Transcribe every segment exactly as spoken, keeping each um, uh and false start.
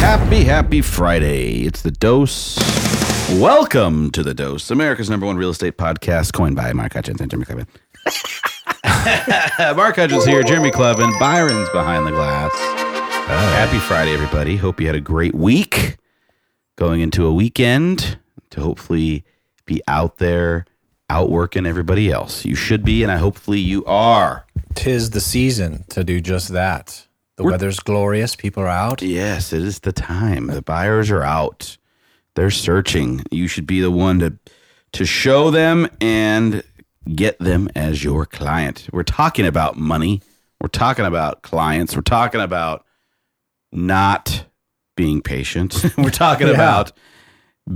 Happy, happy Friday. It's The Dose. Welcome to The Dose, America's number one real estate podcast, coined by Mark Hutchins and Jeremy Clavin. Mark Hutchins here, Jeremy Clavin, Byron's behind the glass. Oh. Happy Friday, everybody. Hope you had a great week. Going into a weekend to hopefully be out there, out working everybody else. You should be, and I hopefully you are. Tis the season to do just that. The We're, weather's glorious. People are out. Yes, it is the time. The buyers are out. They're searching. You should be the one to to show them and get them as your client. We're talking about money. We're talking about clients. We're talking about not being patient. We're talking yeah. about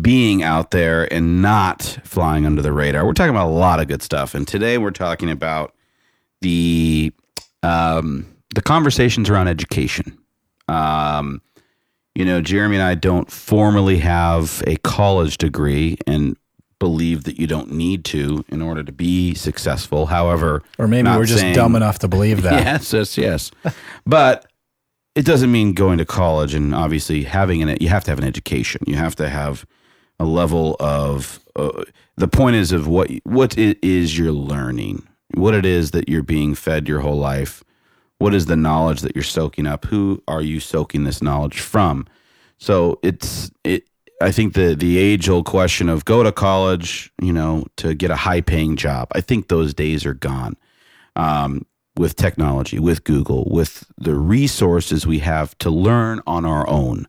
being out there and not flying under the radar. We're talking about a lot of good stuff. And today we're talking about the um, the conversations around education. Um, you know, Jeremy and I don't formally have a college degree and believe that you don't need to in order to be successful. However, or maybe we're just saying, dumb enough to believe that. Yes, yes, yes. But it doesn't mean going to college and obviously having an, you have to have an education. You have to have a level of, uh, the point is of what, what it is you're learning, what it is that you're being fed your whole life. What is the knowledge that you're soaking up? Who are you soaking this knowledge from? So it's, it, I think the, the age old question of go to college, you know, to get a high paying job. I think those days are gone. Um, with technology, with Google, with the resources we have to learn on our own.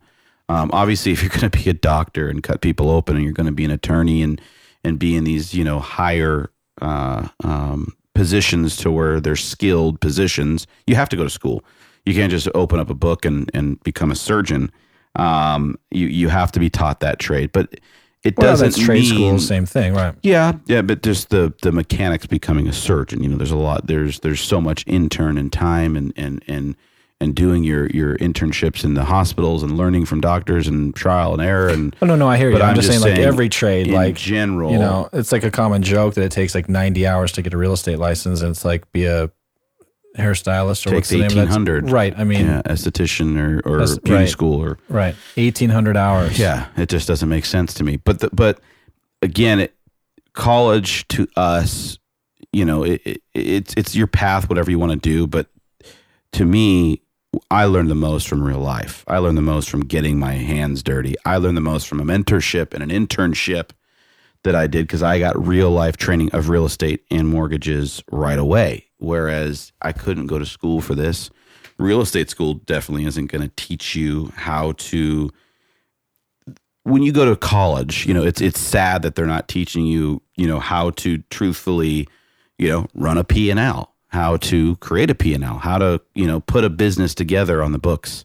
Um, obviously, if you're going to be a doctor and cut people open and you're going to be an attorney and and be in these, you know, higher uh, um, positions to where they're skilled positions, you have to go to school. You can't just open up a book and, and become a surgeon. Um, you, you have to be taught that trade. But it well, doesn't that's trade mean, school, same thing, right? Yeah, yeah, but just the, the mechanics becoming a surgeon. You know, there's a lot. There's there's so much intern and time and and and and doing your, your internships in the hospitals and learning from doctors and trial and error and. Oh no, no, I hear you. I'm, I'm just saying, saying, like every trade, in like general, you know, it's like a common joke that it takes like ninety hours to get a real estate license, and it's like be a hairstylist or what's the name of that? Right. I mean, yeah, esthetician or, or beauty right, school or right. eighteen hundred hours. Yeah. It just doesn't make sense to me. But, the, but again, it, college to us, you know, it, it, it's, it's your path, whatever you want to do. But to me, I learned the most from real life. I learned the most from getting my hands dirty. I learned the most from a mentorship and an internship that I did because I got real life training of real estate and mortgages right away. Whereas I couldn't go to school for this. Real estate school definitely isn't going to teach you how to. When you go to college, you know, it's it's sad that they're not teaching you, you know, how to truthfully, you know, run a P and L, how to create a P and L, how to, you know, put a business together on the books.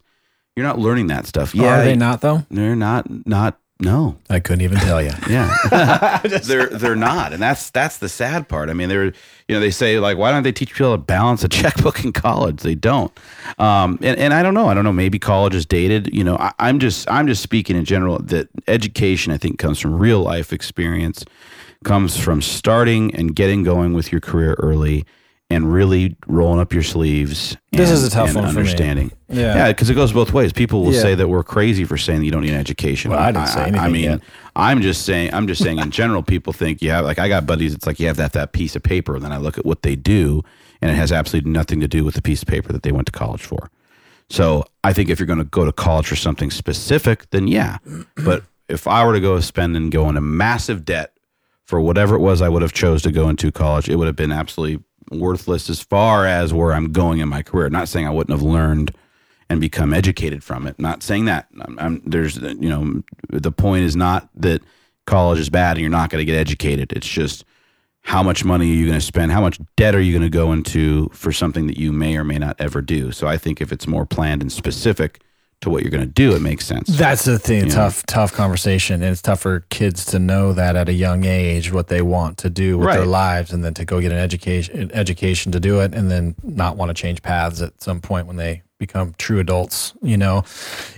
You're not learning that stuff. Yeah, are they not though? They're not not. No, I couldn't even tell you. Yeah, they're they're not, and that's that's the sad part. I mean, they're you know they say like, why don't they teach people how to balance a checkbook in college? They don't, um, and and I don't know, I don't know. Maybe college is dated. You know, I, I'm just I'm just speaking in general that education I think comes from real life experience, comes from starting and getting going with your career early. And really rolling up your sleeves. And, this is a tough and one understanding. For me. Yeah, because yeah, it goes both ways. People will yeah. say that we're crazy for saying that you don't need an education. Well, I didn't I, say anything. I mean, yet. I'm just saying. I'm just saying. In general, people think you have like I got buddies. It's like you have that that piece of paper, and then I look at what they do, and it has absolutely nothing to do with the piece of paper that they went to college for. So I think if you're going to go to college for something specific, then yeah. But if I were to go spend and go into massive debt for whatever it was I would have chose to go into college, it would have been absolutely worthless as far as where I'm going in my career. Not saying I wouldn't have learned and become educated from it. Not saying that. I'm, I'm, there's, you know, the point is not that college is bad and you're not going to get educated. It's just how much money are you going to spend? How much debt are you going to go into for something that you may or may not ever do? So I think if it's more planned and specific to what you're going to do, it makes sense. That's the thing. You tough, know? tough conversation. And it's tough for kids to know that at a young age, what they want to do with right. their lives, and then to go get an education, education to do it, and then not want to change paths at some point when they become true adults. You know,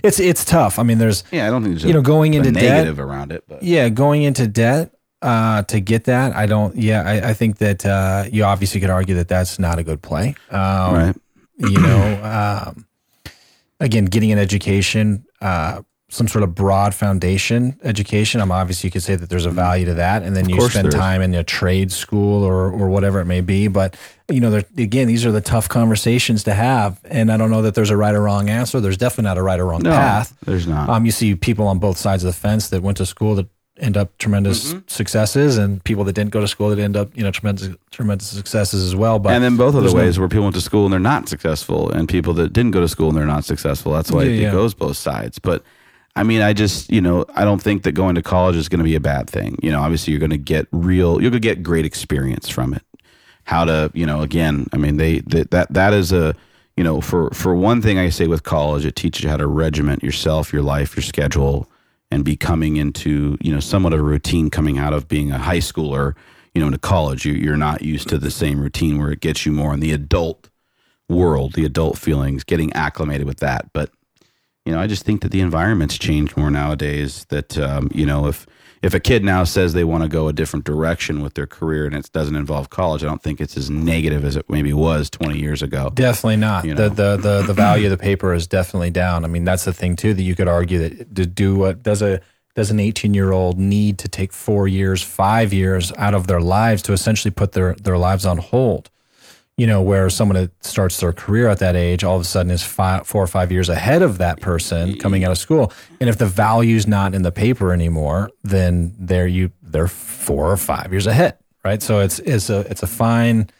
it's, it's tough. I mean, there's, yeah, I don't think there's you know, going a, into a negative debt, around it, but yeah, going into debt, Uh, to get that. I don't, yeah, I, I think that, uh, you obviously could argue that that's not a good play. Um, right. you know, um, again, getting an education, uh, some sort of broad foundation education. I'm obviously, you could say that there's a value to that. And then you spend time in a trade school or, or whatever it may be. But, you know, again, these are the tough conversations to have. And I don't know that there's a right or wrong answer. There's definitely not a right or wrong no, path. There's not. Um, you see people on both sides of the fence that went to school that end up tremendous mm-hmm. successes, and people that didn't go to school that end up, you know, tremendous, tremendous successes as well. But and then both of the ways no, where people went to school and they're not successful, and people that didn't go to school and they're not successful. That's why yeah, it yeah. goes both sides. But I mean, I just, you know, I don't think that going to college is going to be a bad thing. You know, obviously you're going to get real, you're going to get great experience from it. How to, you know, again, I mean, they, they that, that is a, you know, for, for one thing I say with college, it teaches you how to regiment yourself, your life, your schedule, and be coming into, you know, somewhat of a routine coming out of being a high schooler, you know, into college. You, you're not used to the same routine where it gets you more in the adult world, the adult feelings, getting acclimated with that. But, you know, I just think that the environment's changed more nowadays that, um, you know, if if a kid now says they want to go a different direction with their career and it doesn't involve college, I don't think it's as negative as it maybe was twenty years ago. Definitely not. You know? the, the the the value of the paper is definitely down. I mean, that's the thing, too, that you could argue that to do what does a does an eighteen-year-old need to take four years, five years out of their lives to essentially put their, their lives on hold? You know, where someone that starts their career at that age all of a sudden is five, four or five years ahead of that person coming out of school. And if the value's not in the paper anymore, then there you they're four or five years ahead, right? So it's it's a it's a fine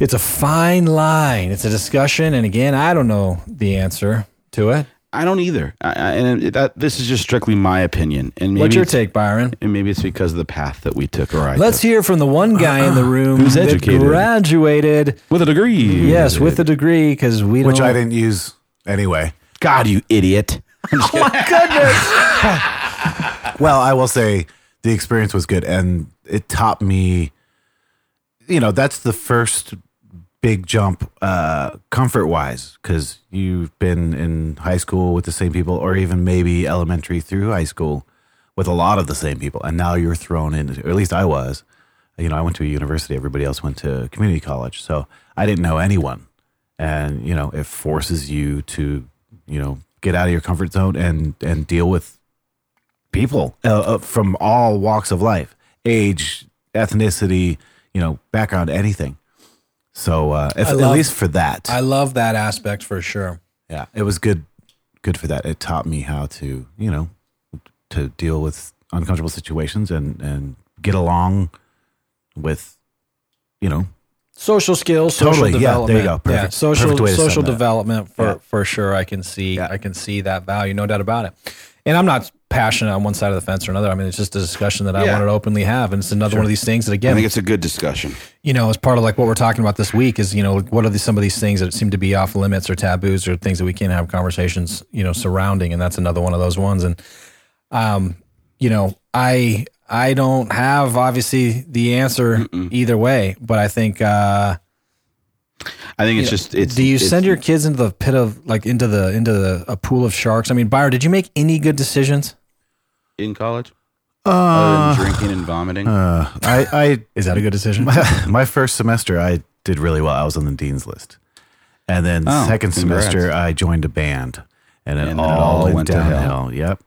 it's a fine line. It's a discussion, and again, I don't know the answer to it. I don't either. I, I, and that this is just strictly my opinion. And maybe what's your take, Byron? And maybe it's because of the path that we took. All right. Let's hear from the one guy uh, in the room who's educated, that graduated with a degree. Yes, with a degree, because we which don't... I didn't use anyway. God, you idiot! Oh my goodness. Well, I will say the experience was good, and it taught me. You know, that's the first big jump uh, comfort-wise, because you've been in high school with the same people, or even maybe elementary through high school with a lot of the same people, and now you're thrown into, or at least I was, you know, I went to a university, everybody else went to community college, so I didn't know anyone, and, you know, it forces you to, you know, get out of your comfort zone and, and deal with people uh, from all walks of life, age, ethnicity, you know, background, anything. So uh, if, love, at least for that. I love that aspect for sure. Yeah, it was good good for that. It taught me how to, you know, to deal with uncomfortable situations and, and get along with, you know. Social skills, social totally, development. Yeah, there you go. Perfect, yeah, social perfect way to social development for, yeah. for sure. I can see yeah. I can see that value, no doubt about it. And I'm not passionate on one side of the fence or another. I mean, it's just a discussion that I yeah. wanted to openly have. And it's another sure. one of these things that, again, I think it's a good discussion, you know, as part of like what we're talking about this week is, you know, what are these, some of these things that seem to be off limits or taboos or things that we can't have conversations, you know, surrounding. And that's another one of those ones. And, um, you know, I, I don't have obviously the answer Mm-mm. either way, but I think, uh, I think it's you know, just, it's, do you it's, send your kids into the pit of like into the, into the, a pool of sharks? I mean, Byron, did you make any good decisions in college? Uh, Other than drinking and vomiting. Uh, I, I, is that a good decision? My, my first semester, I did really well. I was on the dean's list. And then oh, second congrats. semester, I joined a band and it and all, all went, went downhill. Yep.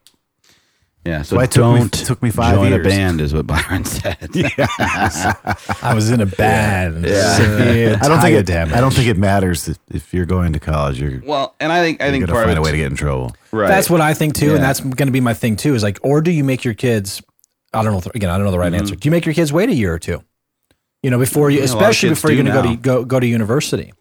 Yeah, so, so I took don't me, took me five join years. A band is what Byron said. Yes. I was in a band. Yeah. So I don't think it damage. I don't think it matters that if you're going to college. You're well, and I think I think part find of a way to get in trouble. Right. That's what I think too, yeah. and that's going to be my thing too. Is like, or do you make your kids? I don't know. Again, I don't know the right mm-hmm. answer. Do you make your kids wait a year or two? You know, before you, yeah, especially before you're going to go to go go to university.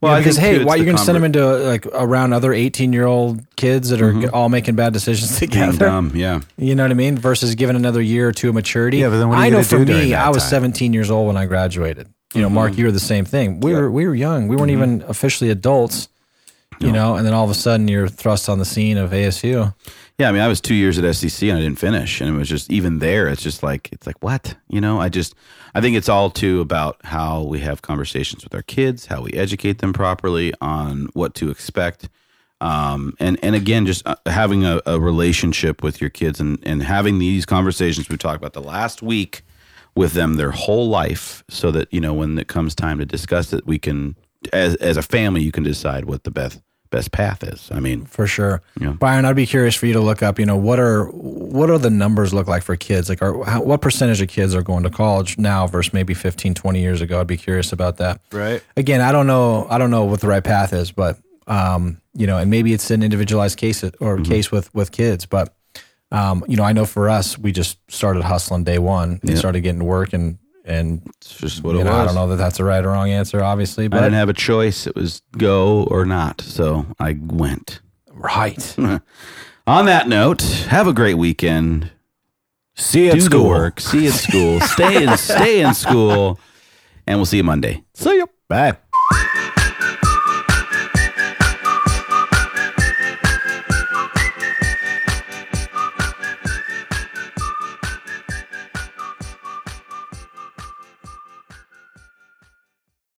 Well, you know, because hey, why you're going to send them into like around other eighteen-year-old kids that are mm-hmm. all making bad decisions together? Dumb, yeah, you know what I mean. Versus giving another year or two of maturity. Yeah, but then what are you I know for do me, I was time? seventeen years old when I graduated. You mm-hmm. know, Mark, you were the same thing. We yeah. were we were young. We weren't mm-hmm. even officially adults. You no. know, and then all of a sudden you're thrust on the scene of A S U. Yeah, I mean, I was two years at S C C and I didn't finish, and it was just even there. It's just like it's like what you know. I just I think it's all too about how we have conversations with our kids, how we educate them properly on what to expect, um, and and again, just having a, a relationship with your kids and and having these conversations we talked about the last week with them their whole life, so that you know when it comes time to discuss it, we can as as a family you can decide what the best best path is. I mean, for sure. You know. Byron, I'd be curious for you to look up, you know, what are what are the numbers look like for kids? Like, are, how, what percentage of kids are going to college now versus maybe fifteen, twenty years ago? I'd be curious about that. Right. Again, I don't know. I don't know what the right path is, but um, you know, and maybe it's an individualized case or mm-hmm. case with with kids, but. Um, you know, I know for us, we just started hustling day one and yep. started getting to work and, and it's just what it know, was. I don't know that that's a right or wrong answer, obviously, but I didn't have a choice. It was go or not. So I went. Right. On that note, have a great weekend. See you at school. Work. See you at school. Stay in, stay in school and we'll see you Monday. See you. Bye.